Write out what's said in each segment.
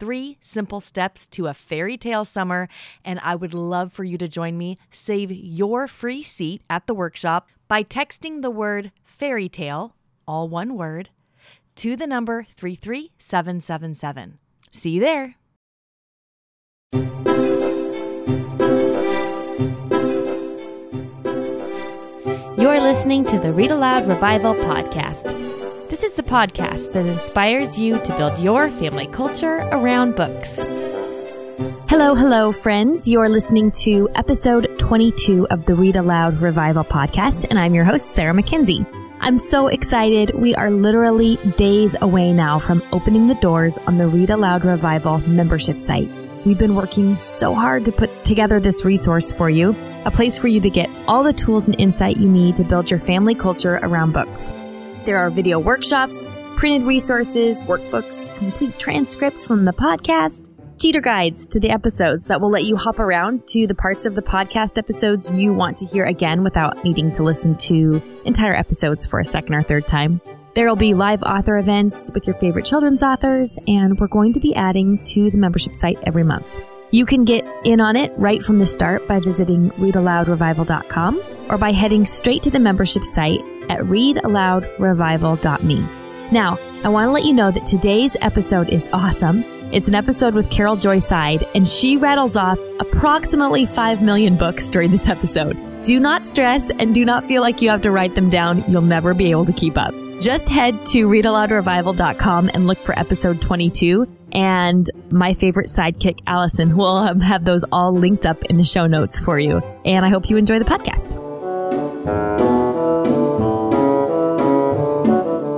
3 Simple Steps to a Fairy Tale Summer, and I would love for you to join me. Save your free seat at the workshop by texting the word fairy tale, all one word, to the number 33777. See you there. You're listening to the Read Aloud Revival Podcast. This is the podcast that inspires you to build your family culture around books. Hello, hello, friends. You're listening to episode 22 of the Read Aloud Revival Podcast, and I'm your host, Sarah McKenzie. I'm so excited. We are literally days away now from opening the doors on the Read Aloud Revival membership site. We've been working so hard to put together this resource for you, a place for you to get all the tools and insight you need to build your family culture around books. There are video workshops, printed resources, workbooks, complete transcripts from the podcast, cheater guides to the episodes that will let you hop around to the parts of the podcast episodes you want to hear again without needing to listen to entire episodes for a second or third time. There will be live author events with your favorite children's authors, and we're going to be adding to the membership site every month. You can get in on it right from the start by visiting readaloudrevival.com or by heading straight to the membership site at readaloudrevival.me. Now, I want to let you know that today's episode is awesome. It's an episode with Carol Joy Seid, and she rattles off approximately 5 million books during this episode. Do not stress and do not feel like you have to write them down. You'll never be able to keep up. Just head to readaloudrevival.com and look for episode 22, and my favorite sidekick, Allison, will have those all linked up in the show notes for you. And I hope you enjoy the podcast.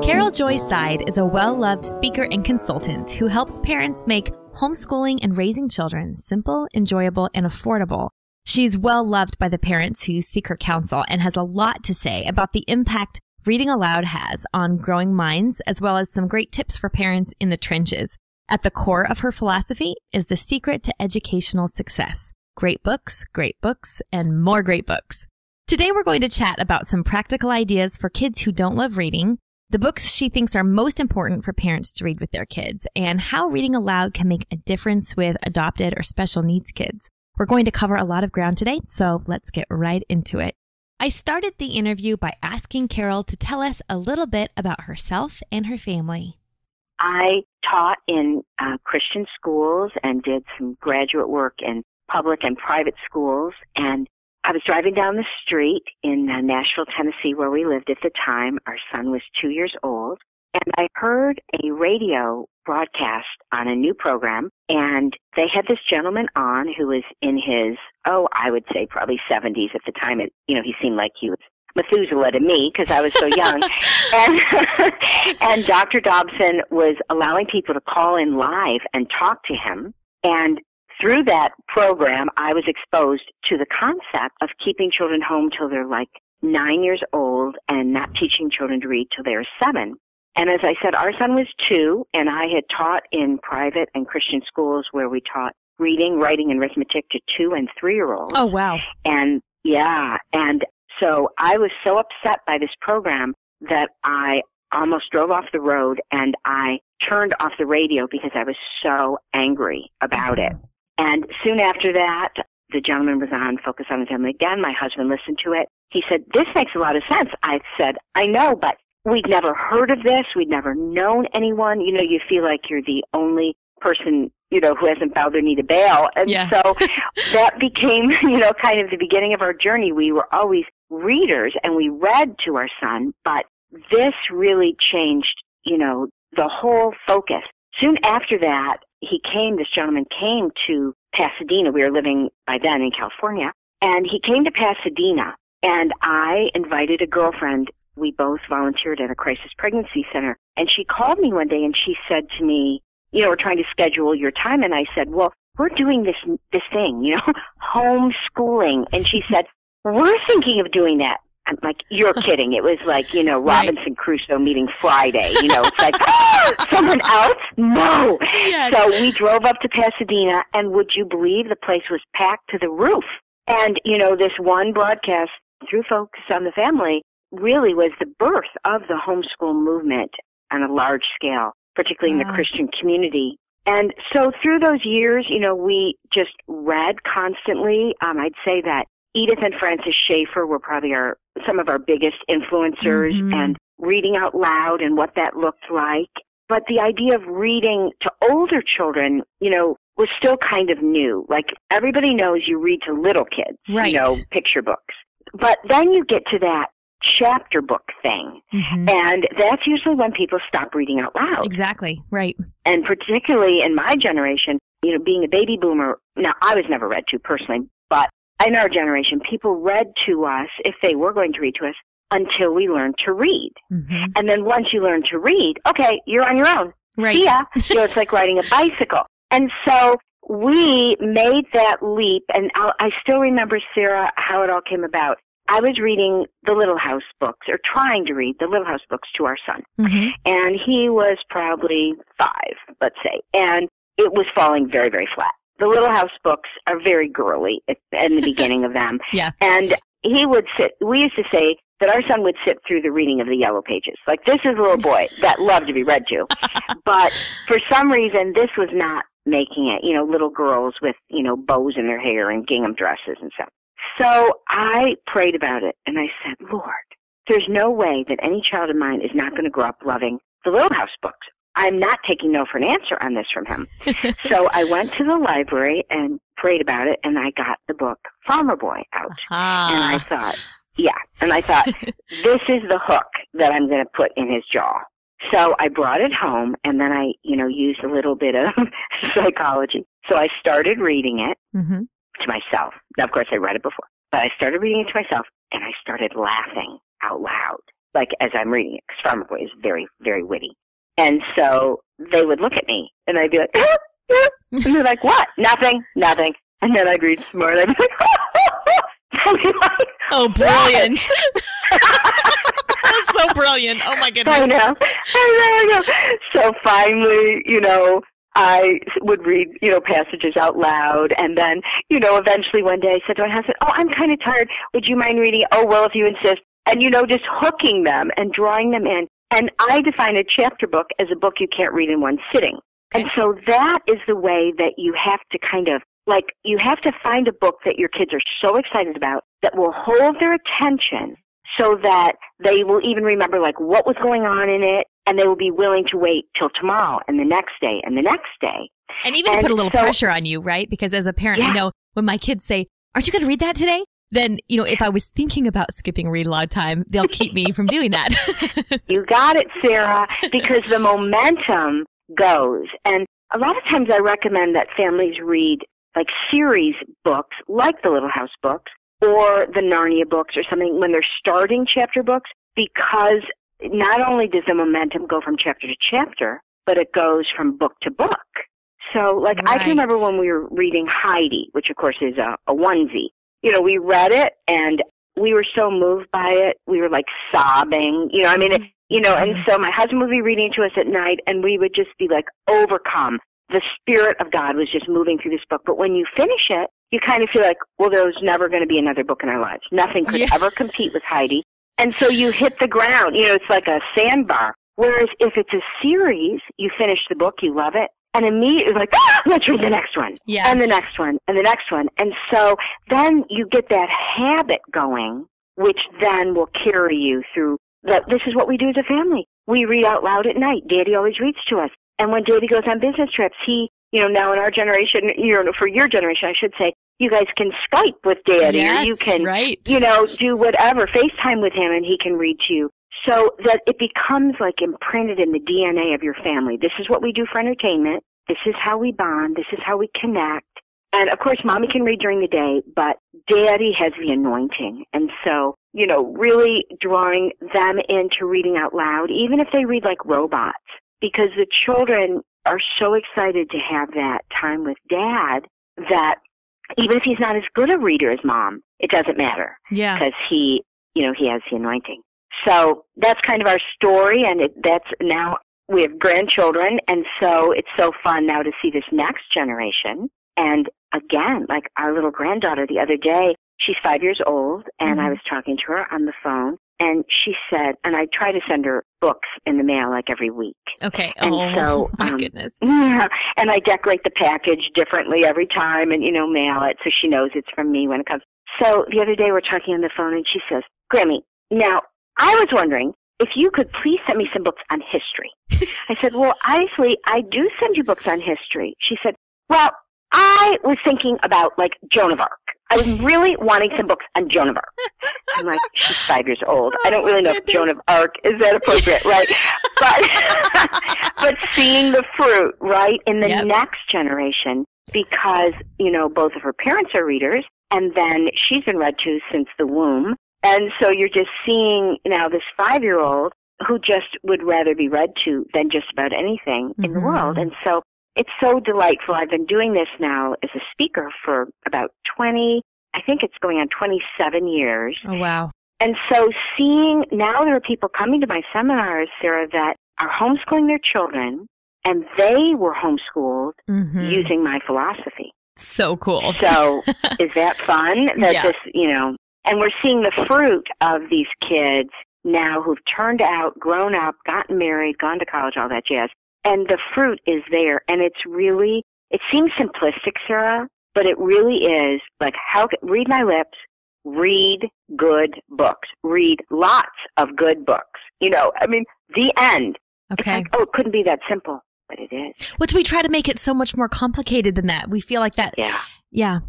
Carol Joy Seid is a well-loved speaker and consultant who helps parents make homeschooling and raising children simple, enjoyable, and affordable. She's well-loved by the parents who seek her counsel and has a lot to say about the impact reading aloud has on growing minds, as well as some great tips for parents in the trenches. At the core of her philosophy is the secret to educational success. Great books, and more great books. Today we're going to chat about some practical ideas for kids who don't love reading, the books she thinks are most important for parents to read with their kids, and how reading aloud can make a difference with adopted or special needs kids. We're going to cover a lot of ground today, so let's get right into it. I started the interview by asking Carol to tell us a little bit about herself and her family. I taught in Christian schools and did some graduate work in public and private schools, and I was driving down the street in Nashville, Tennessee, where we lived at the time. Our son was 2 years old, and I heard a radio broadcast on a new program, and they had this gentleman on who was in his, I would say probably 70s at the time. He seemed like he was Methuselah to me because I was so young. and Dr. Dobson was allowing people to call in live and talk to him, and through that program, I was exposed to the concept of keeping children home till they're like 9 years old and not teaching children to read till they're 7. And as I said, our son was 2, and I had taught in private and Christian schools where we taught reading, writing, and arithmetic to 2 and 3-year-olds. Oh, wow. And yeah. And so I was so upset by this program that I almost drove off the road, and I turned off the radio because I was so angry about it. And soon after that, the gentleman was on Focus on the Family again. My husband listened to it. He said, "This makes a lot of sense." I said, "I know, but we'd never heard of this. We'd never known anyone. You feel like you're the only person, who hasn't bowed their knee to Baal." And So that became, kind of the beginning of our journey. We were always readers and we read to our son, but this really changed, the whole focus. Soon after that, this gentleman came to Pasadena. We were living by then in California. And he came to Pasadena, and I invited a girlfriend. We both volunteered at a crisis pregnancy center. And she called me one day, and she said to me, we're trying to schedule your time. And I said, well, we're doing this thing, you know, homeschooling. And she said, we're thinking of doing that. I'm like, you're kidding. It was like, you know, Robinson Crusoe meeting Friday. You know, it's like, someone else? No. Yes. So we drove up to Pasadena, and would you believe the place was packed to the roof? And, you know, this one broadcast through Focus on the Family really was the birth of the homeschool movement on a large scale, particularly in the Christian community. And so through those years, you know, we just read constantly. I'd say that Edith and Frances Schaefer were probably some of our biggest influencers, and reading out loud and what that looked like. But the idea of reading to older children, you know, was still kind of new. Like, everybody knows you read to little kids, you know, picture books. But then you get to that chapter book thing, and that's usually when people stop reading out loud. Exactly, right. And particularly in my generation, you know, being a baby boomer, now I was never read to personally, but in our generation, people read to us, if they were going to read to us, until we learned to read. And then once you learn to read, okay, you're on your own. Right. See ya. You know, it's like riding a bicycle. And so we made that leap, and I still remember, Sarah, how it all came about. I was reading the Little House books, or trying to read the Little House books to our son. And he was probably 5, let's say, and it was falling very, very flat. The Little House books are very girly in the beginning of them. And he would sit, we used to say that our son would sit through the reading of the Yellow Pages. Like, this is a little boy that loved to be read to. But for some reason, this was not making it, you know, little girls with, you know, bows in their hair and gingham dresses and stuff. So I prayed about it, and I said, Lord, there's no way that any child of mine is not going to grow up loving the Little House books. I'm not taking no for an answer on this from him. So I went to the library and prayed about it, and I got the book Farmer Boy out. And I thought, this is the hook that I'm going to put in his jaw. So I brought it home, and then I, you know, used a little bit of psychology. So I started reading it to myself. Now, of course, I read it before, but I started reading it to myself, and I started laughing out loud, like, as I'm reading it, because Farmer Boy is very, very witty. And so they would look at me, and I'd be like, ah, ah. And they're like, what? Nothing, nothing. And then I'd read some more, and I'd be like, oh, brilliant. That's so brilliant. Oh, my goodness. I know. So finally, you know, I would read, you know, passages out loud. And then, you know, eventually one day I said to my husband, oh, I'm kind of tired. Would you mind reading? Oh, well, if you insist. And, you know, just hooking them and drawing them in. And I define a chapter book as a book you can't read in one sitting. Okay. And so that is the way that you have to kind of, like, you have to find a book that your kids are so excited about that will hold their attention so that they will even remember, like, what was going on in it, and they will be willing to wait till tomorrow and the next day and the next day. And even to put a little pressure on you, right? Because as a parent, I know when my kids say, aren't you going to read that today? Then, you know, if I was thinking about skipping read aloud time, they'll keep me from doing that. You got it, Sarah, because the momentum goes. And a lot of times I recommend that families read, like, series books, like the Little House books or the Narnia books or something, when they're starting chapter books, because not only does the momentum go from chapter to chapter, but it goes from book to book. So, like, I can remember when we were reading Heidi, which, of course, is a onesie. You know, we read it, and we were so moved by it. We were, like, sobbing. You know, I mean, it, you know, and so my husband would be reading to us at night, and we would just be, like, overcome. The Spirit of God was just moving through this book. But when you finish it, you kind of feel like, well, there's never going to be another book in our lives. Nothing could ever compete with Heidi. And so you hit the ground. You know, it's like a sandbar. Whereas if it's a series, you finish the book, you love it, and immediately, like, let's read the next one, and the next one, and the next one. And so then you get that habit going, which then will carry you through. This is what we do as a family. We read out loud at night. Daddy always reads to us. And when Daddy goes on business trips, he, you know, now in our generation, you know, for your generation, I should say, you guys can Skype with Daddy, or you can, you know, do whatever, FaceTime with him, and he can read to you. So that it becomes, like, imprinted in the DNA of your family. This is what we do for entertainment. This is how we bond. This is how we connect. And, of course, Mommy can read during the day, but Daddy has the anointing. And so, you know, really drawing them into reading out loud, even if they read like robots, because the children are so excited to have that time with Dad that even if he's not as good a reader as Mom, it doesn't matter. Yeah. Because he, you know, he has the anointing. So that's kind of our story, and that's now we have grandchildren, and so it's so fun now to see this next generation. And again, like our little granddaughter the other day, she's 5 years old, and I was talking to her on the phone, and she said, and I try to send her books in the mail like every week. Okay. And so, my goodness. Yeah, and I decorate the package differently every time and, you know, mail it so she knows it's from me when it comes. So the other day we're talking on the phone, and she says, Grammy, now I was wondering if you could please send me some books on history. I said, well, actually, I do send you books on history. She said, well, I was thinking about, like, Joan of Arc. I was really wanting some books on Joan of Arc. I'm like, she's 5 years old. I don't really know if Joan of Arc is that appropriate, right? But seeing the fruit, right, in the next generation, because, you know, both of her parents are readers, and then she's been read to since the womb. And so you're just seeing now this 5-year-old who just would rather be read to than just about anything in the world. And so it's so delightful. I've been doing this now as a speaker for about 20, I think it's going on 27 years. Oh, wow. And so seeing now there are people coming to my seminars, Sarah, that are homeschooling their children, and they were homeschooled using my philosophy. So cool. So is that fun? That this, you know, and we're seeing the fruit of these kids now who've turned out, grown up, gotten married, gone to college, all that jazz. And the fruit is there. And it's really, it seems simplistic, Sarah, but it really is like, how, read my lips, read good books, read lots of good books. You know, I mean, the end. Okay. It's like, oh, it couldn't be that simple, but it is. Which we try to make it so much more complicated than that. We feel like that. Yeah. Yeah.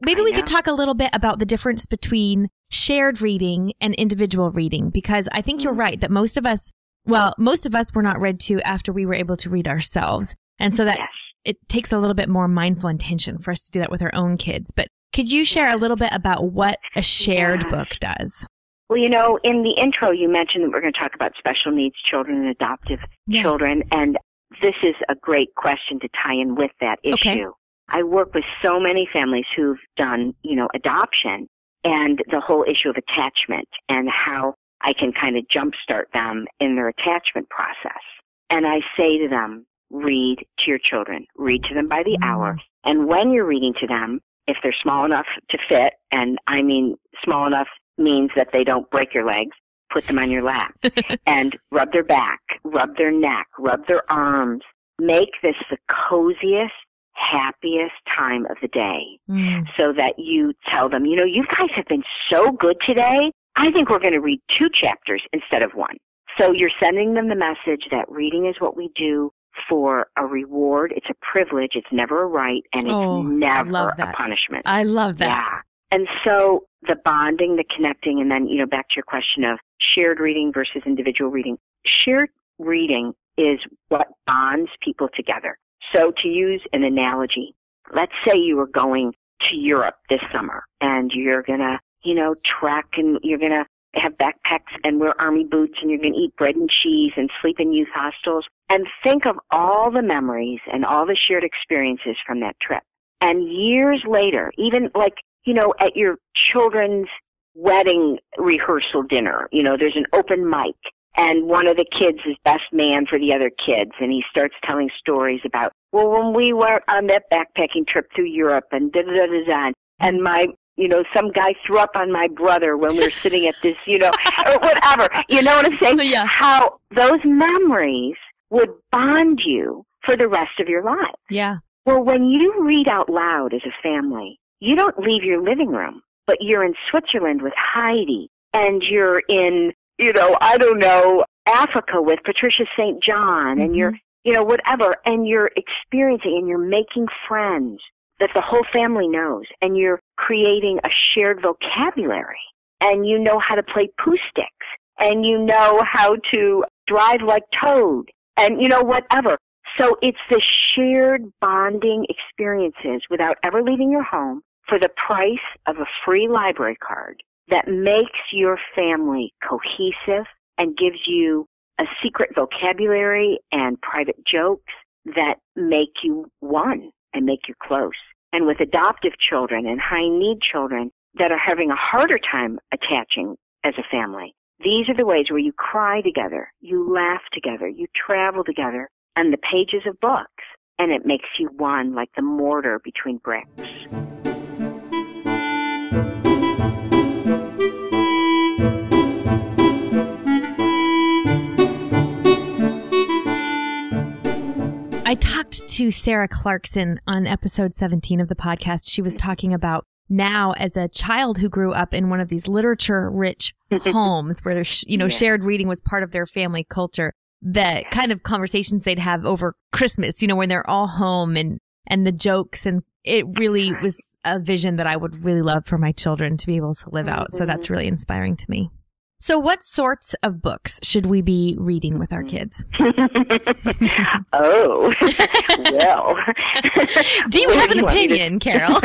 Maybe we could talk a little bit about the difference between shared reading and individual reading, because I think you're right that most of us, well, most of us were not read to after we were able to read ourselves. And so that it takes a little bit more mindful intention for us to do that with our own kids. But could you share a little bit about what a shared book does? Well, you know, in the intro, you mentioned that we're going to talk about special needs children and adoptive children. And this is a great question to tie in with that issue. Okay. I work with so many families who've done, you know, adoption and the whole issue of attachment and how I can kind of jumpstart them in their attachment process. And I say to them, read to your children, read to them by the hour. And when you're reading to them, if they're small enough to fit, and I mean small enough means that they don't break your legs, put them on your lap and rub their back, rub their neck, rub their arms. Make this the coziest, happiest time of the day so that you tell them, you know, you guys have been so good today. I think we're going to read 2 chapters instead of 1. So you're sending them the message that reading is what we do for a reward. It's a privilege. It's never a right. And it's never a punishment. I love that. Yeah. And so the bonding, the connecting, and then, you know, back to your question of shared reading versus individual reading. Shared reading is what bonds people together. So to use an analogy, let's say you were going to Europe this summer and you're going to, you know, trek and you're going to have backpacks and wear army boots and you're going to eat bread and cheese and sleep in youth hostels and think of all the memories and all the shared experiences from that trip. And years later, even like, you know, at your children's wedding rehearsal dinner, you know, there's an open mic. And one of the kids is best man for the other kids. And he starts telling stories about, well, when we were on that backpacking trip through Europe and da-da-da-da-da, and my, you know, some guy threw up on my brother when we were sitting at this, you know, or whatever. You know what I'm saying? Yeah. How those memories would bond you for the rest of your life. Yeah. Well, when you read out loud as a family, you don't leave your living room, but you're in Switzerland with Heidi and you're in, you know, I don't know, Africa with Patricia St. John and you're, you know, whatever, and you're experiencing and you're making friends that the whole family knows and you're creating a shared vocabulary and you know how to play poo sticks and you know how to drive like Toad and, you know, whatever. So it's the shared bonding experiences without ever leaving your home for the price of a free library card that makes your family cohesive and gives you a secret vocabulary and private jokes that make you one and make you close. And with adoptive children and high-need children that are having a harder time attaching as a family, these are the ways where you cry together, you laugh together, you travel together on the pages of books, and it makes you one like the mortar between bricks. I talked to Sarah Clarkson on episode 17 of the podcast. She was talking about now as a child who grew up in one of these literature-rich homes where shared reading was part of their family culture, the kind of conversations they'd have over Christmas, when they're all home and the jokes. And it really was a vision that I would really love for my children to be able to live out. So that's really inspiring to me. So what sorts of books should we be reading with our kids? Oh, well. Do you have an opinion, Carol?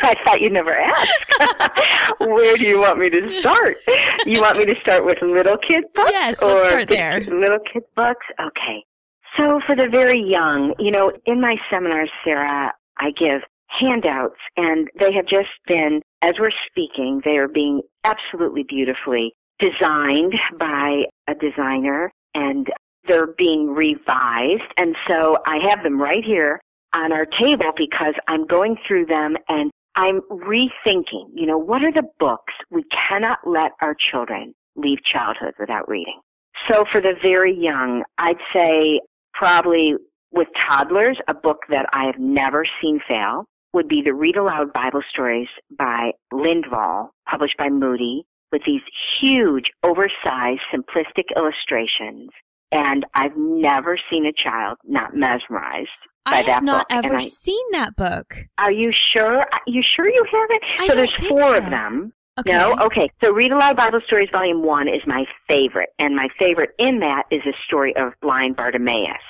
I thought you never asked. Where do you want me to start? You want me to start with little kid books? Yes, let's start there. Little kid books? Okay. So for the very young, in my seminars, Sarah, I give handouts, and they have just been, as we're speaking, they are being absolutely beautifully designed by a designer, and they're being revised. And so I have them right here on our table because I'm going through them and I'm rethinking, what are the books we cannot let our children leave childhood without reading? So for the very young, I'd say probably with toddlers, a book that I have never seen fail would be the Read Aloud Bible Stories by Lindvall, published by Moody, with these huge, oversized, simplistic illustrations. And I've never seen a child not mesmerized by that book. I have not ever seen that book. Are you sure? You sure you haven't? So there's four of them. Okay. No? Okay. So Read Aloud Bible Stories Volume 1 is my favorite. And my favorite in that is the story of blind Bartimaeus.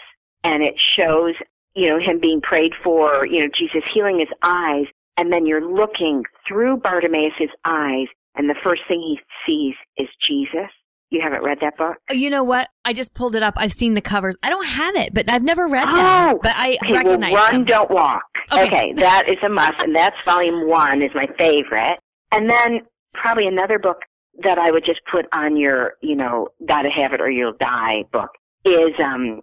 And it shows him being prayed for, Jesus healing his eyes, and then you're looking through Bartimaeus' eyes, and the first thing he sees is Jesus. You haven't read that book? You know what? I just pulled it up. I've seen the covers. I don't have it, but I've never read that. But I recognize it. Run, Don't Walk. Okay, that is a must, and that's volume 1 is my favorite. And then probably another book that I would just put on your, gotta have it or you'll die book is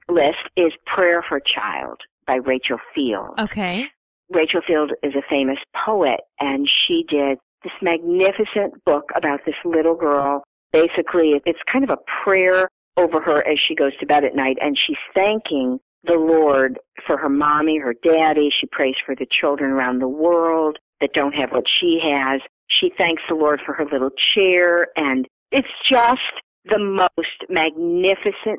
list is Prayer for Child by Rachel Field. Okay. Rachel Field is a famous poet, and she did this magnificent book about this little girl. Basically, it's kind of a prayer over her as she goes to bed at night, and she's thanking the Lord for her mommy, her daddy. She prays for the children around the world that don't have what she has. She thanks the Lord for her little chair, and it's just the most magnificent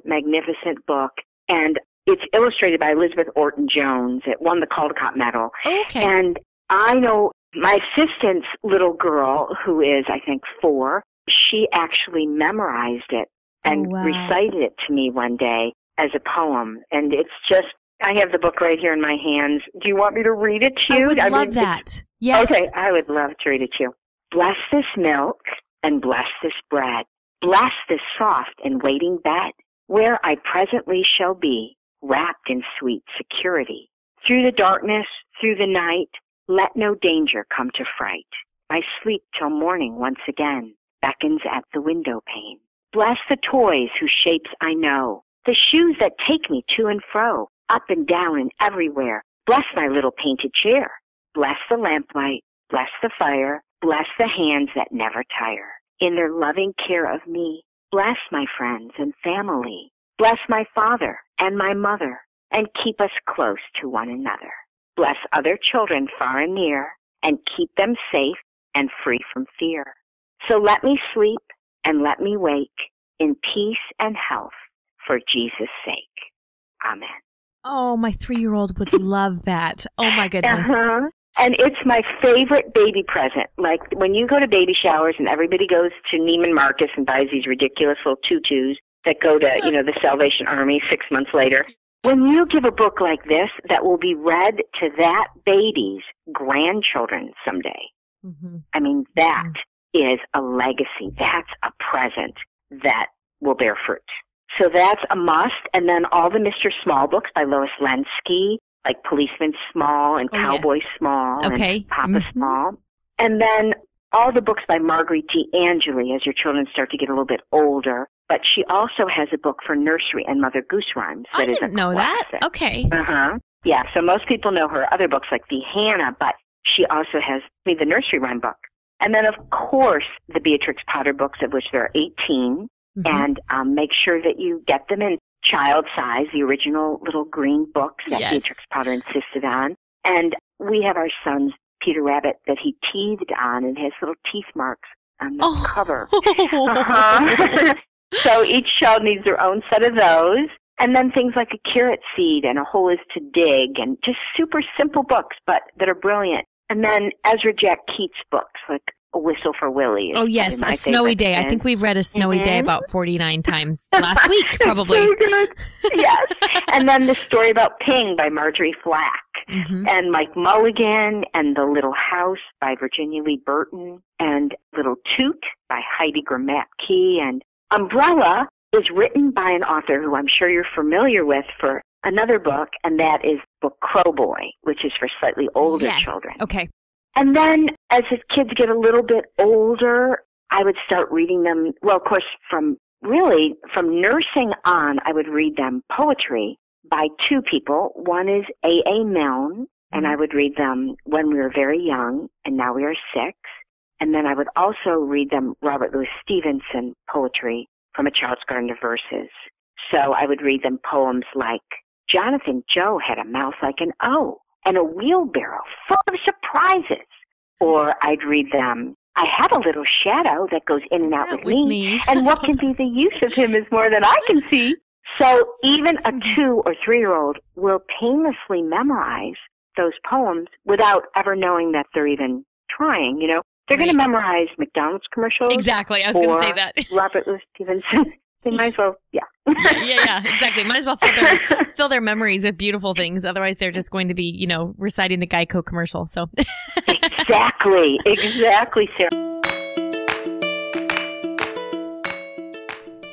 book. And it's illustrated by Elizabeth Orton Jones. It won the Caldecott Medal. Okay. And I know my assistant's little girl, who is, I think, 4, she actually memorized it and recited it to me one day as a poem. And it's just, I have the book right here in my hands. Do you want me to read it to you? I would love that. Yes. Okay, I would love to read it to you. Bless this milk and bless this bread. Bless this soft and waiting bed, where I presently shall be, wrapped in sweet security. Through the darkness, through the night, let no danger come to fright. My sleep till morning once again beckons at the window pane. Bless the toys whose shapes I know, the shoes that take me to and fro, up and down and everywhere. Bless my little painted chair. Bless the lamplight, bless the fire, bless the hands that never tire. In their loving care of me, bless my friends and family. Bless my father and my mother, and keep us close to one another. Bless other children far and near, and keep them safe and free from fear. So let me sleep and let me wake in peace and health for Jesus' sake. Amen. Oh, my 3-year-old would love that. Oh, my goodness. Uh-huh. And it's my favorite baby present. Like when you go to baby showers and everybody goes to Neiman Marcus and buys these ridiculous little tutus that go to, the Salvation Army 6 months later. When you give a book like this that will be read to that baby's grandchildren someday, I mean, that is a legacy. That's a present that will bear fruit. So that's a must. And then all the Mr. Small books by Lois Lenski, like Policeman Small and Cowboy Small and Papa Small. And then all the books by Marguerite D'Angeli as your children start to get a little bit older. But she also has a book for nursery and Mother Goose Rhymes. I didn't know that. Okay. Uh-huh. Yeah, so most people know her other books like The Hannah, but she also has the nursery rhyme book. And then, of course, the Beatrix Potter books, of which there are 18. Mm-hmm. And make sure that you get them in child size, the original little green books that Beatrix Potter insisted on. And we have our son's Peter Rabbit that he teethed on and has little teeth marks on the cover. Uh-huh. So each child needs their own set of those. And then things like A Carrot Seed and A Hole Is to Dig, and just super simple books, but that are brilliant. And then Ezra Jack Keats books, like A Whistle for Willie. Oh, yes, A Snowy Day. I think we've read A Snowy Day about 49 times last week, probably. So good. Yes. And then The Story About Ping by Marjorie Flack, and Mike Mulligan, and The Little House by Virginia Lee Burton, and Little Toot by Heidi Gramatke, and Umbrella is written by an author who I'm sure you're familiar with for another book, and that is the book Crowboy, which is for slightly older children. Okay. And then as his kids get a little bit older, I would start reading them, well, of course, from nursing on, I would read them poetry by two people. One is A.A. Milne, and I would read them When We Were Very Young, and Now We Are Six. And then I would also read them Robert Louis Stevenson poetry from A Child's Garden of Verses. So I would read them poems like Jonathan Joe Had a Mouth Like an O and a Wheelbarrow Full of Surprises. Or I'd read them, I have a little shadow that goes in and out with me. And what can be the use of him is more than I can see. So even a 2 or 3-year-old will painlessly memorize those poems without ever knowing that they're even trying, you know. They're going to memorize McDonald's commercials. Exactly. I was going to say that. Robert Louis Stevenson. They might as well, exactly. Might as well fill their memories with beautiful things. Otherwise, they're just going to be, reciting the Geico commercial. So exactly. Exactly, Sarah.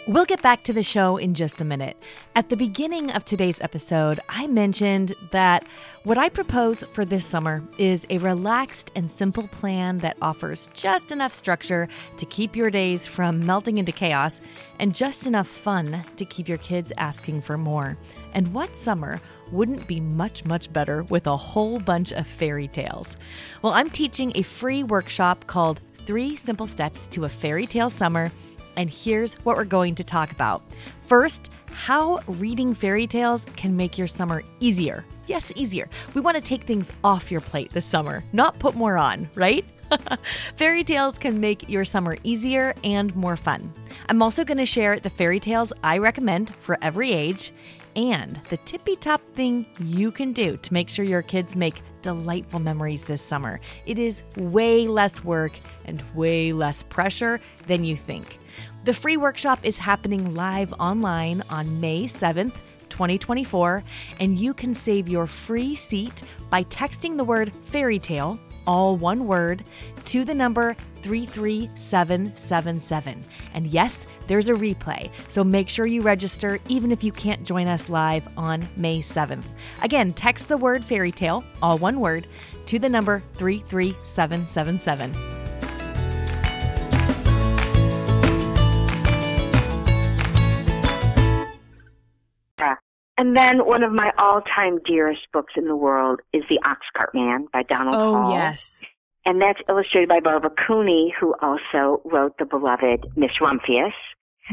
We'll get back to the show in just a minute. At the beginning of today's episode, I mentioned that what I propose for this summer is a relaxed and simple plan that offers just enough structure to keep your days from melting into chaos and just enough fun to keep your kids asking for more. And what summer wouldn't be much, much better with a whole bunch of fairy tales? Well, I'm teaching a free workshop called 3 Simple Steps to a Fairy Tale Summer. And here's what we're going to talk about. First, how reading fairy tales can make your summer easier. Yes, easier. We want to take things off your plate this summer, not put more on, right? Fairy tales can make your summer easier and more fun. I'm also going to share the fairy tales I recommend for every age and the tippy-top thing you can do to make sure your kids make delightful memories this summer. It is way less work and way less pressure than you think. The free workshop is happening live online on May 7th, 2024, and you can save your free seat by texting the word fairy tale, all one word, to the number 33777. And yes, there's a replay, so make sure you register even if you can't join us live on May 7th. Again, text the word fairy tale, all one word, to the number 33777. And then one of my all-time dearest books in the world is The Oxcart Man by Donald Hall. Oh, yes. And that's illustrated by Barbara Cooney, who also wrote the beloved Miss Rumphius.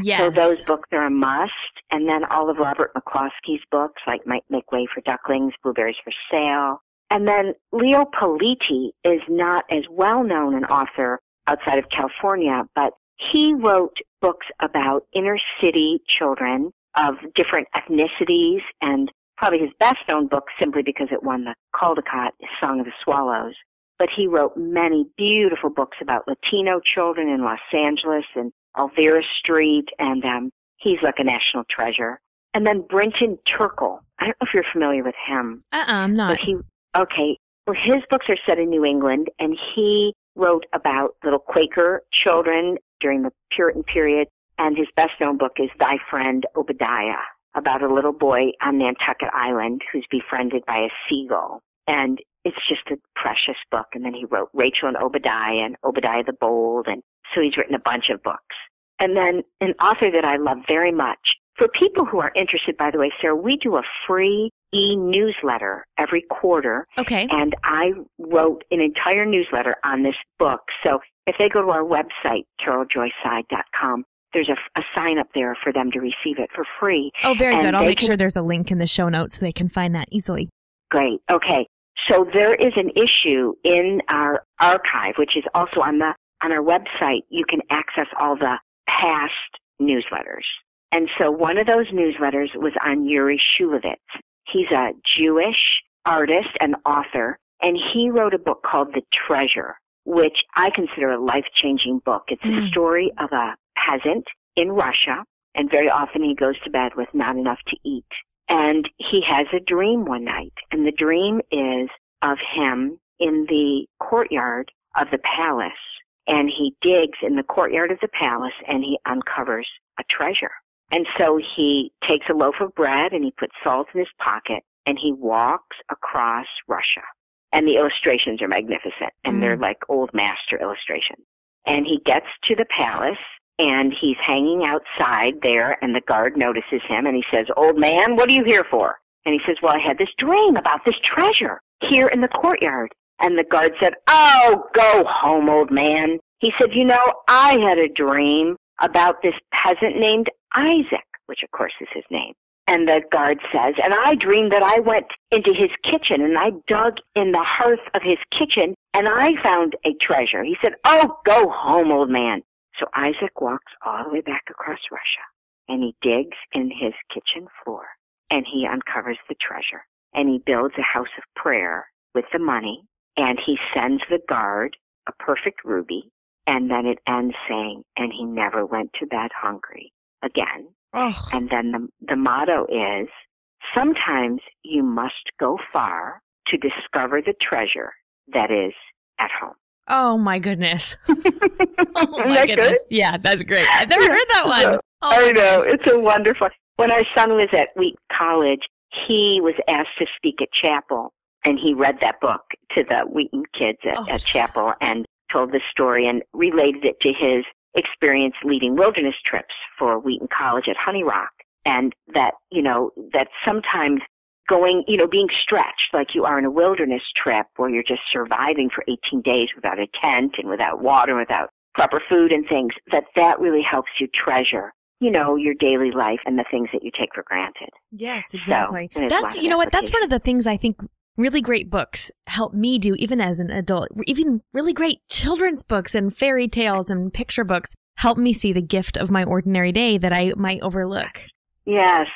Yes. So those books are a must. And then all of Robert McCloskey's books, like Make Way for Ducklings, Blueberries for Sale. And then Leo Politi is not as well-known an author outside of California, but he wrote books about inner-city children of different ethnicities, and probably his best-known book, simply because it won the Caldecott, is Song of the Swallows. But he wrote many beautiful books about Latino children in Los Angeles and Elvira Street, and he's like a national treasure. And then Brinton Turkle. I don't know if you're familiar with him. I'm not. But his books are set in New England, and he wrote about little Quaker children during the Puritan period, and his best-known book is Thy Friend Obadiah, about a little boy on Nantucket Island who's befriended by a seagull. And it's just a precious book. And then he wrote Rachel and Obadiah the Bold, and so he's written a bunch of books. And then an author that I love very much. For people who are interested, by the way, Sarah, we do a free e-newsletter every quarter. Okay. And I wrote an entire newsletter on this book. So if they go to our website, caroljoyseid.com, there's a sign up there for them to receive it for free. Oh, very good. I'll make sure there's a link in the show notes so they can find that easily. Great. Okay. So there is an issue in our archive, which is also on our website. You can access all the past newsletters. And so one of those newsletters was on Yuri Shulevitz. He's a Jewish artist and author, and he wrote a book called The Treasure, which I consider a life-changing book. It's a story of a peasant in Russia, and very often he goes to bed with not enough to eat. And he has a dream one night, and the dream is of him in the courtyard of the palace. And he digs in the courtyard of the palace, and he uncovers a treasure. And so he takes a loaf of bread, and he puts salt in his pocket, and he walks across Russia. And the illustrations are magnificent, and they're like old master illustrations. And he gets to the palace, and he's hanging outside there, and the guard notices him, and he says, "Old man, what are you here for?" And he says, "Well, I had this dream about this treasure here in the courtyard." And the guard said, "Oh, go home, old man." He said, "You know, I had a dream about this peasant named Isaac," which of course is his name. And the guard says, "And I dreamed that I went into his kitchen and I dug in the hearth of his kitchen and I found a treasure." He said, "Oh, go home, old man." So Isaac walks all the way back across Russia, and he digs in his kitchen floor, and he uncovers the treasure, and he builds a house of prayer with the money, and he sends the guard a perfect ruby, and then it ends saying, "And he never went to bed hungry again." Oh. And then the motto is, "Sometimes you must go far to discover the treasure that is at home." Oh, my goodness. Isn't that goodness. Good? Yeah, that's great. I've never heard that one. I know. Goodness. It's a wonderful. When our son was at Wheaton College, he was asked to speak at chapel, and he read that book to the Wheaton kids at chapel and told the story and related it to his experience leading wilderness trips for Wheaton College at Honey Rock. And that, you know, that sometimes going, you know, being stretched like you are in a wilderness trip where you're just surviving for 18 days without a tent and without water, without proper food and things, that really helps you treasure, you know, your daily life and the things that you take for granted. Yes, exactly. So, you know what, that's one of the things I think really great books help me do even as an adult. Even really great children's books and fairy tales and picture books help me see the gift of my ordinary day that I might overlook. Yes.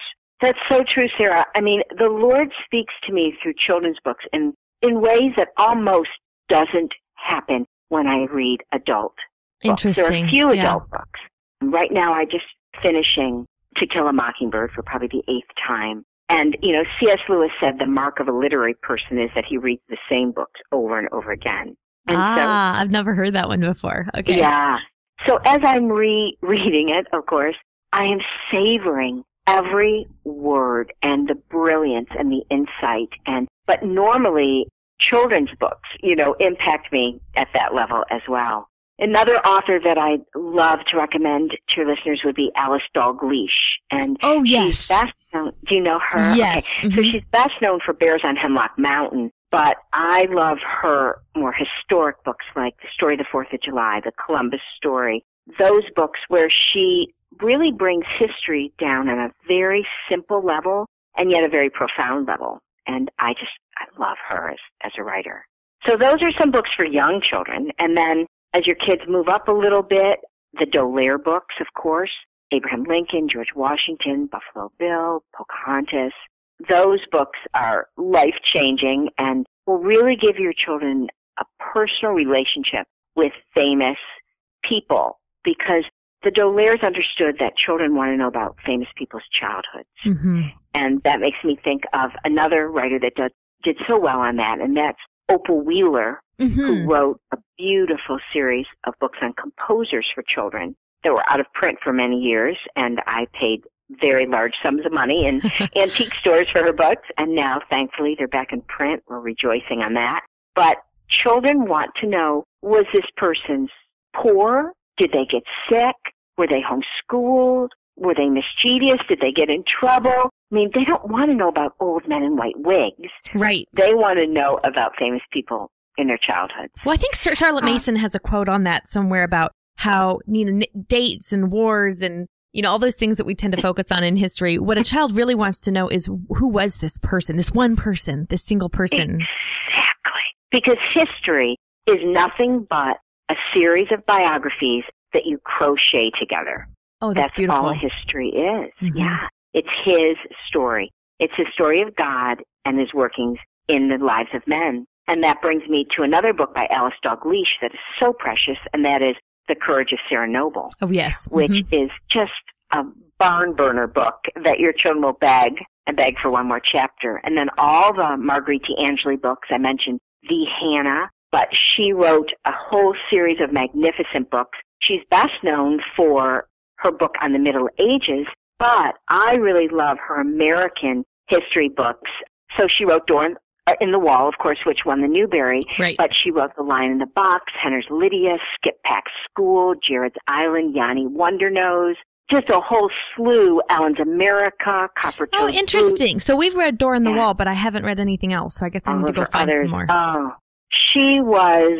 That's so true, Sarah. I mean, the Lord speaks to me through children's books in ways that almost doesn't happen when I read adult books. Interesting. There are a few adult books. Right now, I'm just finishing To Kill a Mockingbird for probably the 8th time. And, you know, C.S. Lewis said the mark of a literary person is that he reads the same books over and over again. And so, I've never heard that one before. Okay. Yeah. So as I'm rereading it, of course, I am savoring every word and the brilliance and the insight. But normally, children's books, you know, impact me at that level as well. Another author that I love to recommend to your listeners would be Alice Dalgleish. And she's best known, do you know her? Yes. Okay. Mm-hmm. So she's best known for Bears on Hemlock Mountain, but I love her more historic books like The Story of the 4th of July, The Columbus Story, those books where she really brings history down on a very simple level and yet a very profound level. And I love her as a writer. So those are some books for young children. And then as your kids move up a little bit, the Dolaire books, of course, Abraham Lincoln, George Washington, Buffalo Bill, Pocahontas, those books are life-changing and will really give your children a personal relationship with famous people, because the Dolaire's understood that children want to know about famous people's childhoods. Mm-hmm. And that makes me think of another writer that did so well on that, and that's Opal Wheeler, who wrote a beautiful series of books on composers for children that were out of print for many years, and I paid very large sums of money in antique stores for her books, and now, thankfully, they're back in print. We're rejoicing on that. But children want to know, was this person poor? Did they get sick? Were they homeschooled? Were they mischievous? Did they get in trouble? I mean, they don't want to know about old men in white wigs. Right. They want to know about famous people in their childhood. Well, I think Charlotte Mason has a quote on that somewhere about how, you know, dates and wars and, you know, all those things that we tend to focus on in history. What a child really wants to know is, who was this person, this one person, this single person? Exactly. Because history is nothing but a series of biographies that you crochet together. Oh, that's beautiful. That's all history is. Mm-hmm. Yeah. It's his story. It's the story of God and his workings in the lives of men. And that brings me to another book by Alice Dalgleish that is so precious, and that is The Courage of Sarah Noble. Oh, yes. Which is just a barn burner book that your children will beg and beg for one more chapter. And then all the Marguerite D'Angeli books I mentioned, The Hannah, but she wrote a whole series of magnificent books. She's best known for her book on the Middle Ages, but I really love her American history books. So she wrote Dora in the Wall, of course, which won the Newbery, right. But she wrote The Lion in the Box, Henner's Lydia, Skip Pack's School, Jared's Island, Yanni Wondernose, just a whole slew, Ellen's America, Coppertoe's Boots. Oh, interesting. So we've read Dora in the Wall, but I haven't read anything else, so I guess I need to go find some more. Oh, she was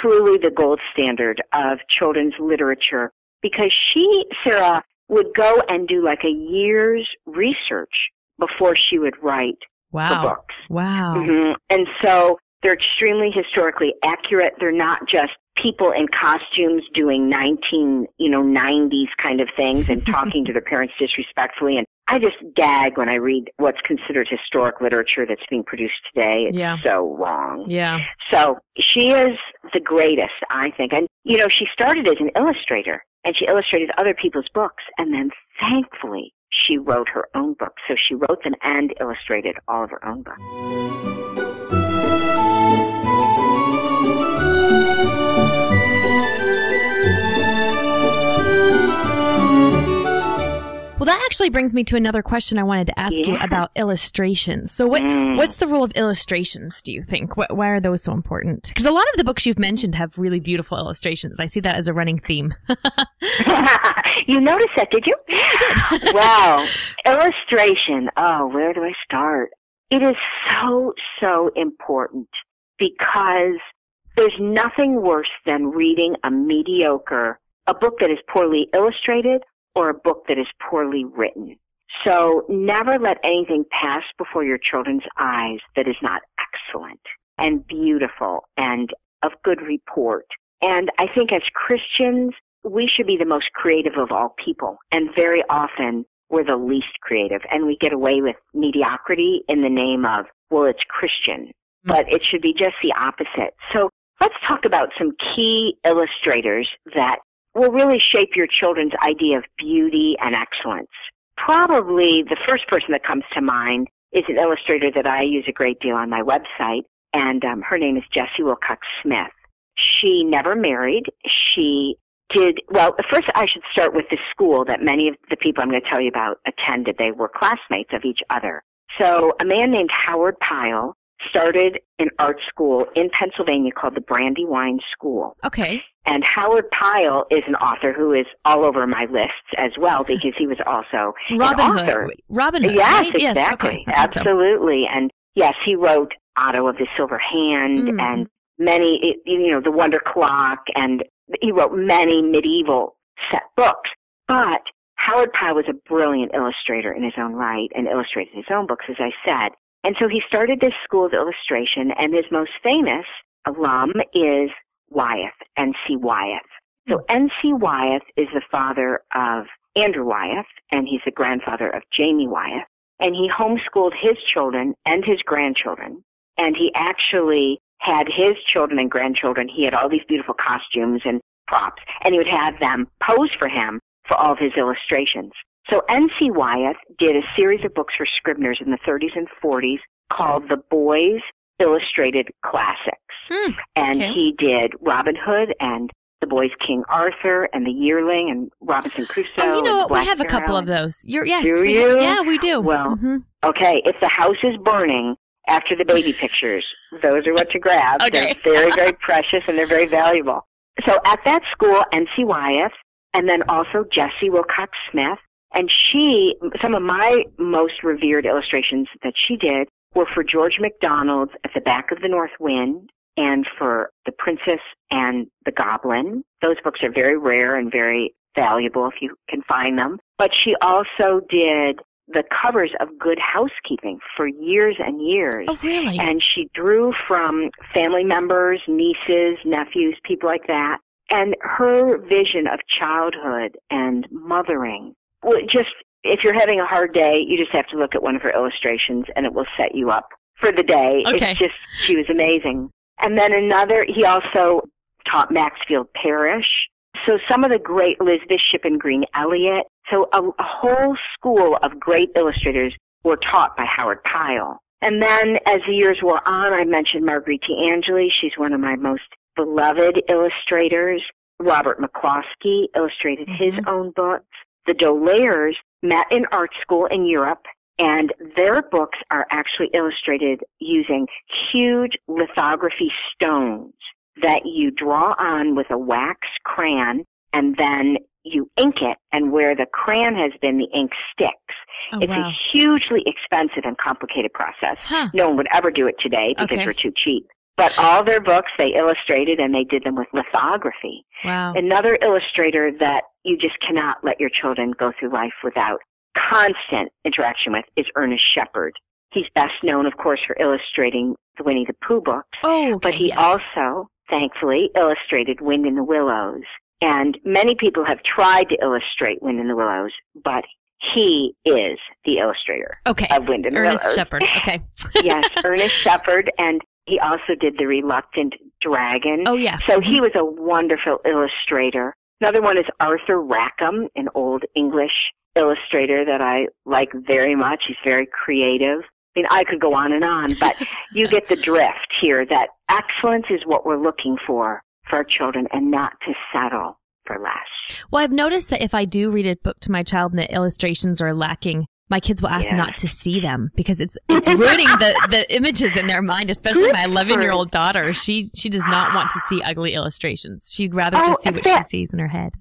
truly the gold standard of children's literature because she, Sarah, would go and do like a year's research before she would write the books. Wow. Mm-hmm. And so they're extremely historically accurate. They're not just people in costumes doing 1990s kind of things and talking to their parents disrespectfully. And I just gag when I read what's considered historic literature that's being produced today. It's so wrong. Yeah. So she is the greatest, I think. And, you know, she started as an illustrator, and she illustrated other people's books, and then thankfully she wrote her own book. So she wrote them and illustrated all of her own books. Well, that actually brings me to another question I wanted to ask you about illustrations. So what's the role of illustrations, do you think? Why are those so important? Because a lot of the books you've mentioned have really beautiful illustrations. I see that as a running theme. You noticed that, did you? Yeah, I did. Wow. Illustration. Oh, where do I start? It is so, so important because there's nothing worse than reading a book that is poorly illustrated, or a book that is poorly written. So never let anything pass before your children's eyes that is not excellent and beautiful and of good report. And I think as Christians, we should be the most creative of all people. And very often, we're the least creative. And we get away with mediocrity in the name of, well, it's Christian. But it should be just the opposite. So let's talk about some key illustrators that will really shape your children's idea of beauty and excellence. Probably the first person that comes to mind is an illustrator that I use a great deal on my website, and her name is Jessie Wilcox Smith. She never married. First I should start with the school that many of the people I'm going to tell you about attended. They were classmates of each other. So a man named Howard Pyle started an art school in Pennsylvania called the Brandywine School. Okay. And Howard Pyle is an author who is all over my lists as well because he was also an author. Robin Hood. Yes, right? Exactly. Yes, okay. Absolutely. So. And yes, he wrote Otto of the Silver Hand and many, you know, The Wonder Clock, and he wrote many medieval set books. But Howard Pyle was a brilliant illustrator in his own right and illustrated his own books, as I said. And so he started this school of illustration, and his most famous alum is Wyeth, N.C. Wyeth. So N.C. Wyeth is the father of Andrew Wyeth, and he's the grandfather of Jamie Wyeth. And he homeschooled his children and his grandchildren. And he actually had his children and grandchildren. He had all these beautiful costumes and props, and he would have them pose for him for all of his illustrations. So N.C. Wyeth did a series of books for Scribners in the 30s and 40s called The Boys Illustrated Classics. And he did Robin Hood and The Boys King Arthur and The Yearling and Robinson Crusoe. Oh, you know what? We have a couple of those. Yes, do you? Yeah, we do. Well, okay. If the house is burning after the baby pictures, those are what to grab. Okay. They're very, very precious and they're very valuable. So at that school, N.C. Wyeth, and then also Jessie Wilcox Smith, and she, some of my most revered illustrations that she did were for George MacDonald's At the Back of the North Wind, and for The Princess and the Goblin. Those books are very rare and very valuable if you can find them. But she also did the covers of Good Housekeeping for years and years. Oh, really? And she drew from family members, nieces, nephews, people like that. And her vision of childhood and mothering, just if you're having a hard day, you just have to look at one of her illustrations and it will set you up for the day. Okay. It's just, she was amazing. And then another, he also taught Maxfield Parrish. So some of the great Elizabeth Shippen Green Elliott. So a whole school of great illustrators were taught by Howard Pyle. And then as the years wore on, I mentioned Marguerite D'Angeli. She's one of my most beloved illustrators. Robert McCloskey illustrated his own books. The Dolears met in art school in Europe. And their books are actually illustrated using huge lithography stones that you draw on with a wax crayon, and then you ink it, and where the crayon has been, the ink sticks. Oh, it's a hugely expensive and complicated process. Huh. No one would ever do it today because we're too cheap. But all their books, they illustrated, and they did them with lithography. Wow. Another illustrator that you just cannot let your children go through life without constant interaction with is Ernest Shepard. He's best known, of course, for illustrating the Winnie the Pooh books, but he also, thankfully, illustrated Wind in the Willows. And many people have tried to illustrate Wind in the Willows, but he is the illustrator of Wind in the Willows. Ernest Shepard, Yes, Ernest Shepard, and he also did The Reluctant Dragon. Oh, yeah. So he was a wonderful illustrator. Another one is Arthur Rackham, an Old English illustrator that I like very much. He's very creative. I mean, I could go on and on, but you get the drift here that excellence is what we're looking for our children, and not to settle for less. Well, I've noticed that if I do read a book to my child and the illustrations are lacking, my kids will ask not to see them, because it's ruining the images in their mind, especially my 11-year-old daughter. She does not want to see ugly illustrations. She'd rather just see what she sees in her head.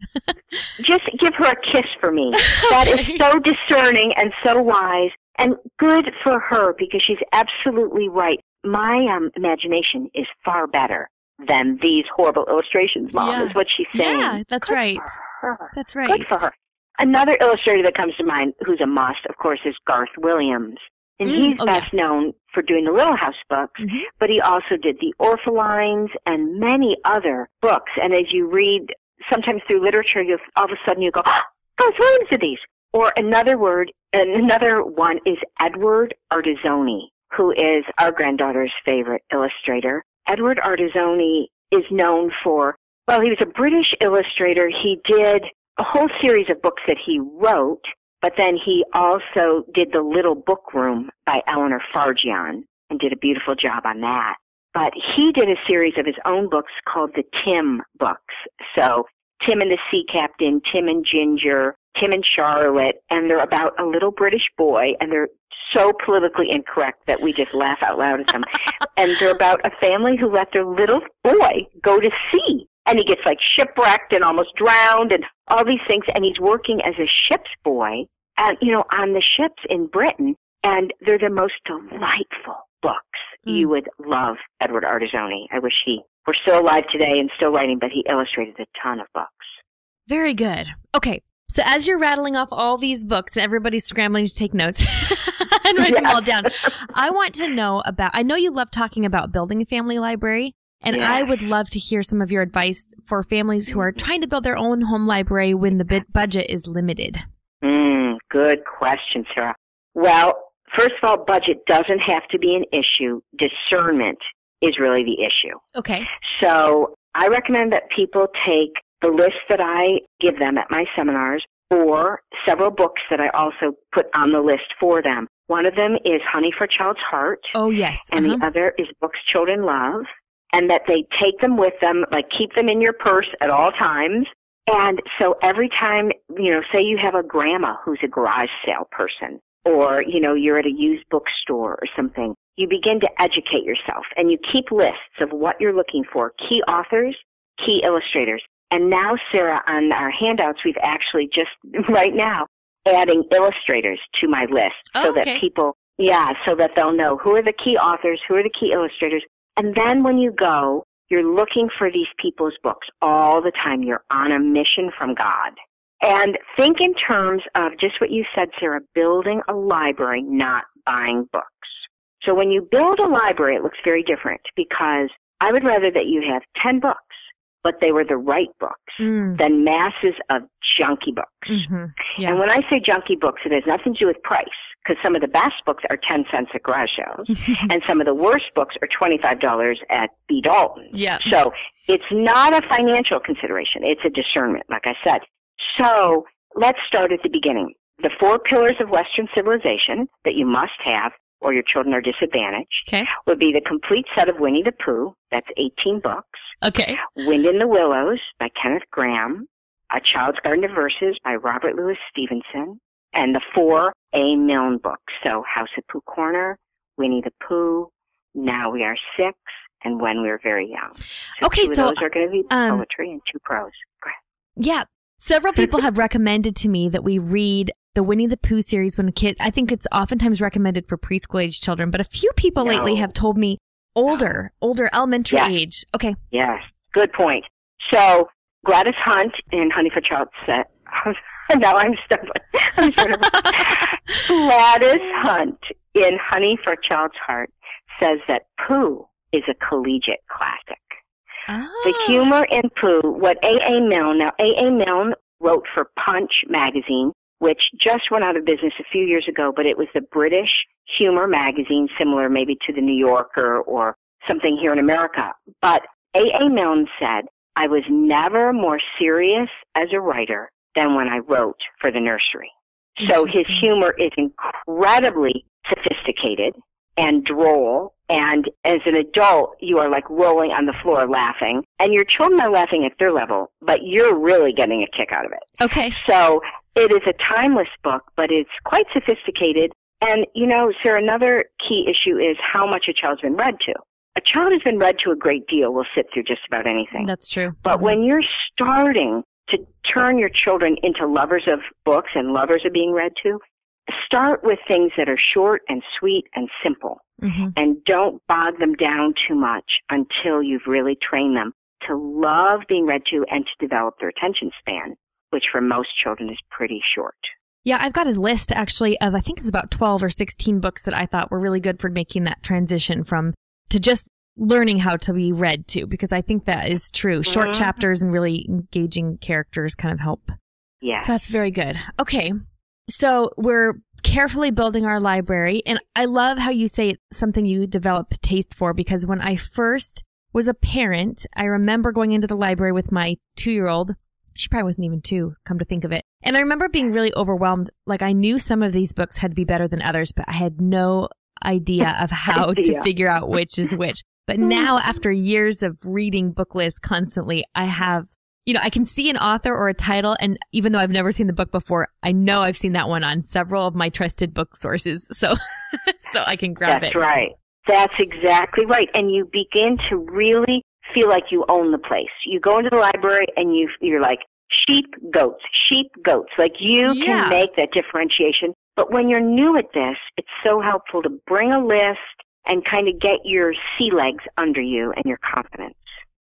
Just give her a kiss for me. That is so discerning and so wise, and good for her, because she's absolutely right. My imagination is far better than these horrible illustrations, Mom, is what she's saying. Yeah, that's right. That's right. Good for her. Another illustrator that comes to mind who's a must, of course, is Garth Williams. And he's best known for doing the Little House books, but he also did The Orphelines and many other books. And as you read, sometimes through literature, you all of a sudden you go, oh, Garth Williams did these. Or another one is Edward Ardizzone, who is our granddaughter's favorite illustrator. Edward Ardizzone is known for, well, he was a British illustrator. He did a whole series of books that he wrote, but then he also did The Little Book Room by Eleanor Fargion and did a beautiful job on that. But he did a series of his own books called the Tim books. So Tim and the Sea Captain, Tim and Ginger, Tim and Charlotte, and they're about a little British boy, and they're so politically incorrect that we just laugh out loud at them. And they're about a family who let their little boy go to sea. And he gets like shipwrecked and almost drowned and all these things. And he's working as a ship's boy and, you know, on the ships in Britain. And they're the most delightful books. You would love Edward Ardizzone. I wish he were still alive today and still writing, but he illustrated a ton of books. Very good. Okay. So as you're rattling off all these books and everybody's scrambling to take notes and writing them all down, I want to know about, I know you love talking about building a family library. And I would love to hear some of your advice for families who are trying to build their own home library when the budget is limited. Good question, Sarah. Well, first of all, budget doesn't have to be an issue. Discernment is really the issue. Okay. So I recommend that people take the list that I give them at my seminars, or several books that I also put on the list for them. One of them is Honey for Child's Heart. Oh, yes. And the other is Books Children Love. and that they take them with them, like keep them in your purse at all times. And so every time, you know, say you have a grandma who's a garage sale person, or, you know, you're at a used bookstore or something, you begin to educate yourself and you keep lists of what you're looking for, key authors, key illustrators. And now, Sarah, on our handouts, we've actually just right now adding illustrators to my list that people, so that they'll know who are the key authors, who are the key illustrators. And then when you go, you're looking for these people's books all the time. You're on a mission from God. And think in terms of just what you said, Sarah, building a library, not buying books. So when you build a library, it looks very different, because I would rather that you have 10 books, but they were the right books, than masses of junky books. Mm-hmm. Yeah. And when I say junky books, it has nothing to do with price, because some of the best books are 10 cents at garage sales, and some of the worst books are $25 at B. Dalton. Yeah. So it's not a financial consideration. It's a discernment, like I said. So let's start at the beginning. The 4 pillars of Western civilization that you must have, or your children are disadvantaged, would be the complete set of Winnie the Pooh. That's 18 books. Okay. Wind in the Willows by Kenneth Graham. A Child's Garden of Verses by Robert Louis Stevenson. And the 4 A.A. Milne books. So House at Pooh Corner, Winnie the Pooh, Now We Are 6, and When We Were Very Young. So okay, so those are going to be poetry and 2 prose. Go ahead. Yeah. Several people have recommended to me that we read the Winnie the Pooh series when a kid. I think it's oftentimes recommended for preschool age children, but a few people lately have told me older elementary age. Okay. Yes. Good point. So Gladys Hunt in Honey for Child's Heart. Now I'm stumbling. Gladys Hunt in Honey for Child's Heart says that Pooh is a collegiate classic. Oh. The humor in Pooh, what A.A. Milne, now A.A. Milne wrote for Punch magazine, which just went out of business a few years ago, but it was the British humor magazine, similar maybe to the New Yorker or something here in America. But A.A. Milne said, I was never more serious as a writer than when I wrote for the nursery. So his humor is incredibly sophisticated and droll, and as an adult, you are like rolling on the floor laughing, and your children are laughing at their level, but you're really getting a kick out of it. Okay. So it is a timeless book, but it's quite sophisticated. And, you know, Sarah, another key issue is how much a child's been read to. A child has been read to a great deal will sit through just about anything. That's true. But when you're starting to turn your children into lovers of books and lovers of being read to, start with things that are short and sweet and simple. Mm-hmm. And don't bog them down too much until you've really trained them to love being read to and to develop their attention span, which for most children is pretty short. Yeah, I've got a list actually of, I think it's about 12 or 16 books that I thought were really good for making that transition from to just learning how to be read to, because I think that is true. Short chapters and really engaging characters kind of help. Yeah. So that's very good. Okay. So we're carefully building our library. And I love how you say it's something you develop taste for, because when I first was a parent, I remember going into the library with my 2-year-old. She probably wasn't even 2, come to think of it. And I remember being really overwhelmed. Like, I knew some of these books had to be better than others, but I had no idea of how to figure out which is which. But now, after years of reading book lists constantly, I have, you know, I can see an author or a title, and even though I've never seen the book before, I know I've seen that one on several of my trusted book sources, so I can grab it. That's right. That's exactly right. And you begin to really feel like you own the place. You go into the library and you're like, sheep, goats. Like, you can make that differentiation. But when you're new at this, it's so helpful to bring a list and kind of get your sea legs under you and your confidence.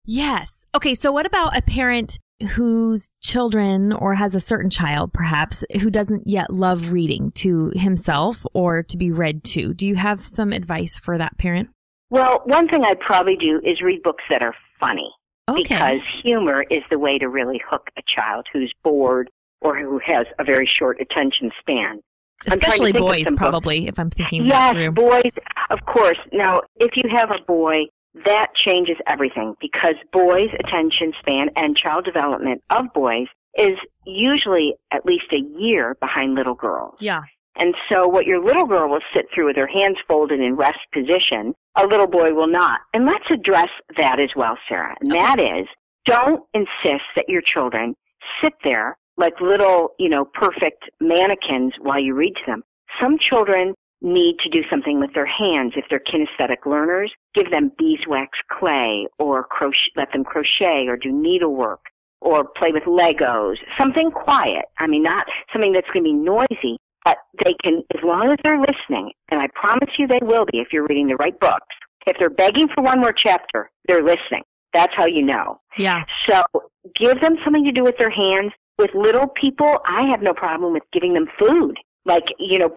Yes. Okay, so what about a parent whose children, or has a certain child perhaps, who doesn't yet love reading to himself or to be read to? Do you have some advice for that parent? Well, one thing I'd probably do is read books that are funny. Okay. Because humor is the way to really hook a child who's bored or who has a very short attention span. Especially boys, probably, books. If I'm thinking that through. Yes, boys, of course. Now, if you have a boy, that changes everything, because boys' attention span and child development of boys is usually at least a year behind little girls. Yeah. And so what your little girl will sit through with her hands folded in rest position, a little boy will not. And let's address that as well, Sarah. And that is, don't insist that your children sit there like little, perfect mannequins while you read to them. Some children need to do something with their hands. If they're kinesthetic learners, give them beeswax clay or let them crochet or do needlework or play with Legos, something quiet. I mean, not something that's going to be noisy, but they can, as long as they're listening, and I promise you they will be if you're reading the right books. If they're begging for one more chapter, they're listening. That's how you know. Yeah. So give them something to do with their hands. With little people, I have no problem with giving them food. Like,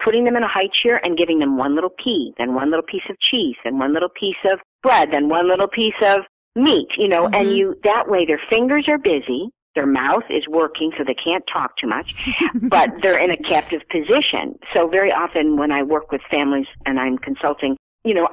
putting them in a high chair and giving them one little pea, then one little piece of cheese, then one little piece of bread, then one little piece of meat, mm-hmm. and that way their fingers are busy, their mouth is working so they can't talk too much, but they're in a captive position. So very often when I work with families and I'm consulting,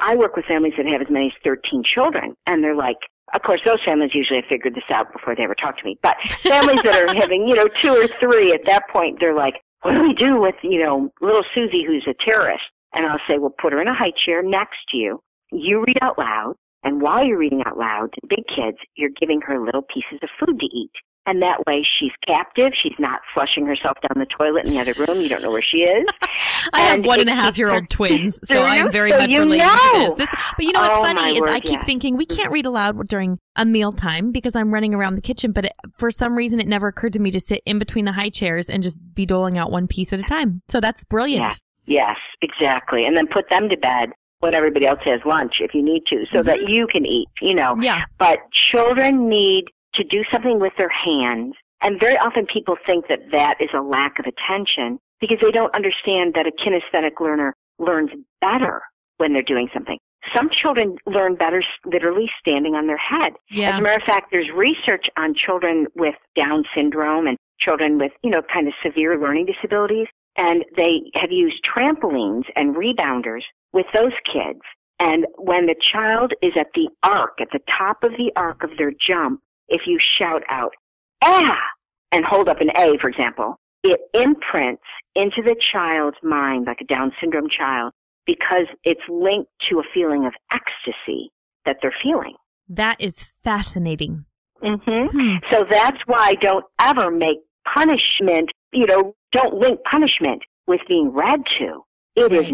I work with families that have as many as 13 children, and they're like, of course, those families usually have figured this out before they ever talk to me, but families that are having, 2 or 3 at that point, they're like, what do we do with, little Susie who's a terrorist? And I'll say, well, put her in a high chair next to you. You read out loud. And while you're reading out loud to big kids, you're giving her little pieces of food to eat. And that way she's captive. She's not flushing herself down the toilet in the other room. You don't know where she is. I have 1.5-year-old twins, so I'm very much related to this. But what's funny is I keep thinking we can't read aloud during a mealtime because I'm running around the kitchen. But for some reason, it never occurred to me to sit in between the high chairs and just be doling out one piece at a time. So that's brilliant. Yeah. Yes, exactly. And then put them to bed when everybody else has lunch if you need to so mm-hmm. that you can eat, Yeah. But children need to do something with their hands. And very often people think that that is a lack of attention because they don't understand that a kinesthetic learner learns better when they're doing something. Some children learn better literally standing on their head. Yeah. As a matter of fact, there's research on children with Down syndrome and children with, kind of severe learning disabilities. And they have used trampolines and rebounders with those kids. And when the child is at the arc, at the top of the arc of their jump, if you shout out, ah, and hold up an A, for example, it imprints into the child's mind, like a Down syndrome child, because it's linked to a feeling of ecstasy that they're feeling. That is fascinating. Mm-hmm. So that's why don't ever make punishment, don't link punishment with being read to. It right. is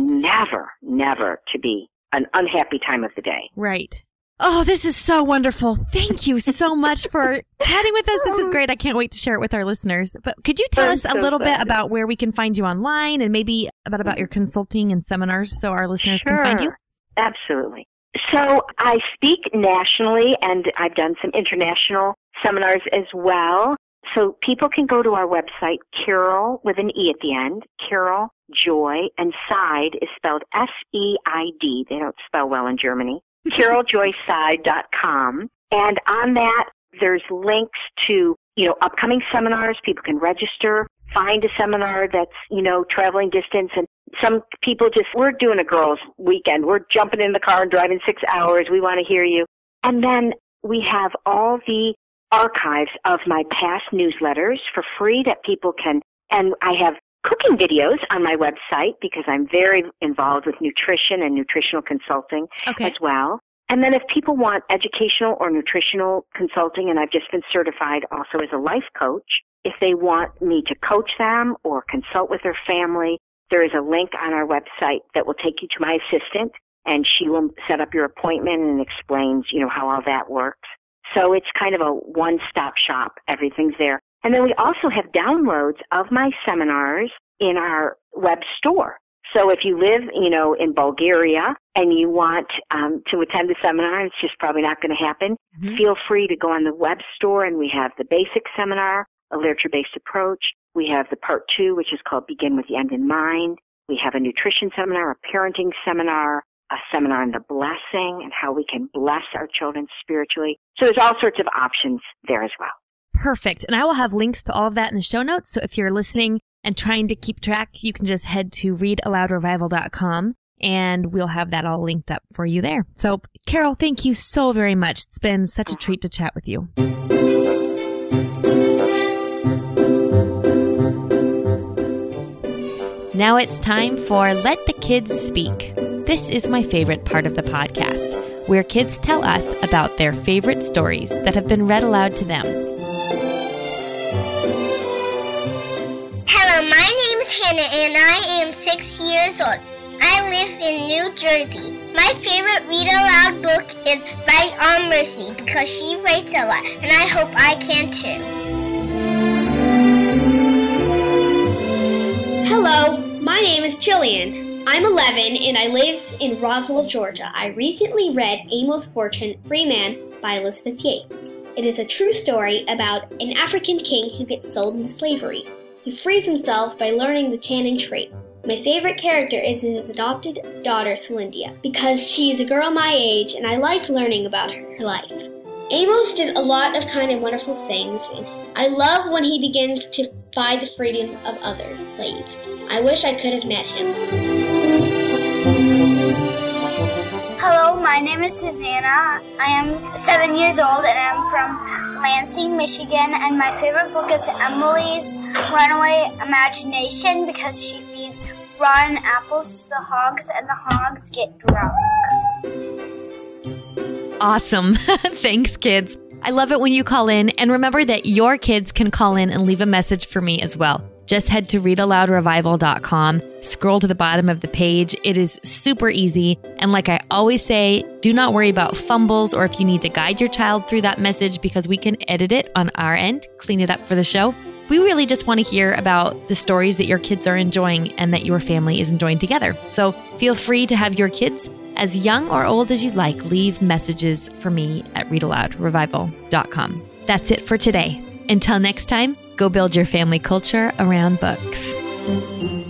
never to be an unhappy time of the day. Right. Oh, this is so wonderful. Thank you so much for chatting with us. This is great. I can't wait to share it with our listeners. But could you tell us a little bit about where we can find you online and maybe about your consulting and seminars so our listeners can find you? Absolutely. So I speak nationally, and I've done some international seminars as well. So people can go to our website, Carol, with an E at the end, Carol Joy, and Seid is spelled S-E-I-D. They don't spell well in Germany. caroljoyseid.com. And on that, there's links to, upcoming seminars. People can register, find a seminar that's, traveling distance. And some people we're doing a girls' weekend. We're jumping in the car and driving 6 hours. We want to hear you. And then we have all the archives of my past newsletters for free that people can, and I have cooking videos on my website because I'm very involved with nutrition and nutritional consulting as well. And then if people want educational or nutritional consulting, and I've just been certified also as a life coach, if they want me to coach them or consult with their family, there is a link on our website that will take you to my assistant, and she will set up your appointment and explains, how all that works. So it's kind of a one-stop shop. Everything's there. And then we also have downloads of my seminars in our web store. So if you live, in Bulgaria and you want to attend the seminar, it's just probably not going to happen, mm-hmm. feel free to go on the web store, and we have the basic seminar, a literature-based approach. We have the part 2, which is called Begin with the End in Mind. We have a nutrition seminar, a parenting seminar, a seminar on the blessing and how we can bless our children spiritually. So there's all sorts of options there as well. Perfect. And I will have links to all of that in the show notes. So if you're listening and trying to keep track, you can just head to readaloudrevival.com and we'll have that all linked up for you there. So Carol, thank you so very much. It's been such a treat to chat with you. Now Now it's time for Let the Kids Speak. This is my favorite part of the podcast, where kids tell us about their favorite stories that have been read aloud to them. Hello, my name is Hannah and I am 6 years old. I live in New Jersey. My favorite read aloud book is Right on Mercy because she writes a lot and I hope I can too. Hello, my name is Jillian. I'm 11 and I live in Roswell, Georgia. I recently read Amos Fortune, Free Man by Elizabeth Yates. It is a true story about an African king who gets sold into slavery. He frees himself by learning the tannin trade. My favorite character is his adopted daughter, Celindia, because she is a girl my age and I liked learning about her life. Amos did a lot of kind and wonderful things, and I love when he begins to buy the freedom of other slaves. I wish I could have met him. Hello, my name is Susanna. I am 7 years old, and I'm from Lansing, Michigan, and my favorite book is Emily's Runaway Imagination because she feeds rotten apples to the hogs, and the hogs get drunk. Awesome. Thanks, kids. I love it when you call in. And remember that your kids can call in and leave a message for me as well. Just head to readaloudrevival.com, scroll to the bottom of the page. It is super easy. And like I always say, do not worry about fumbles or if you need to guide your child through that message because we can edit it on our end, clean it up for the show. We really just want to hear about the stories that your kids are enjoying and that your family is enjoying together. So feel free to have your kids, as young or old as you'd like, leave messages for me at readaloudrevival.com. That's it for today. Until next time, go build your family culture around books.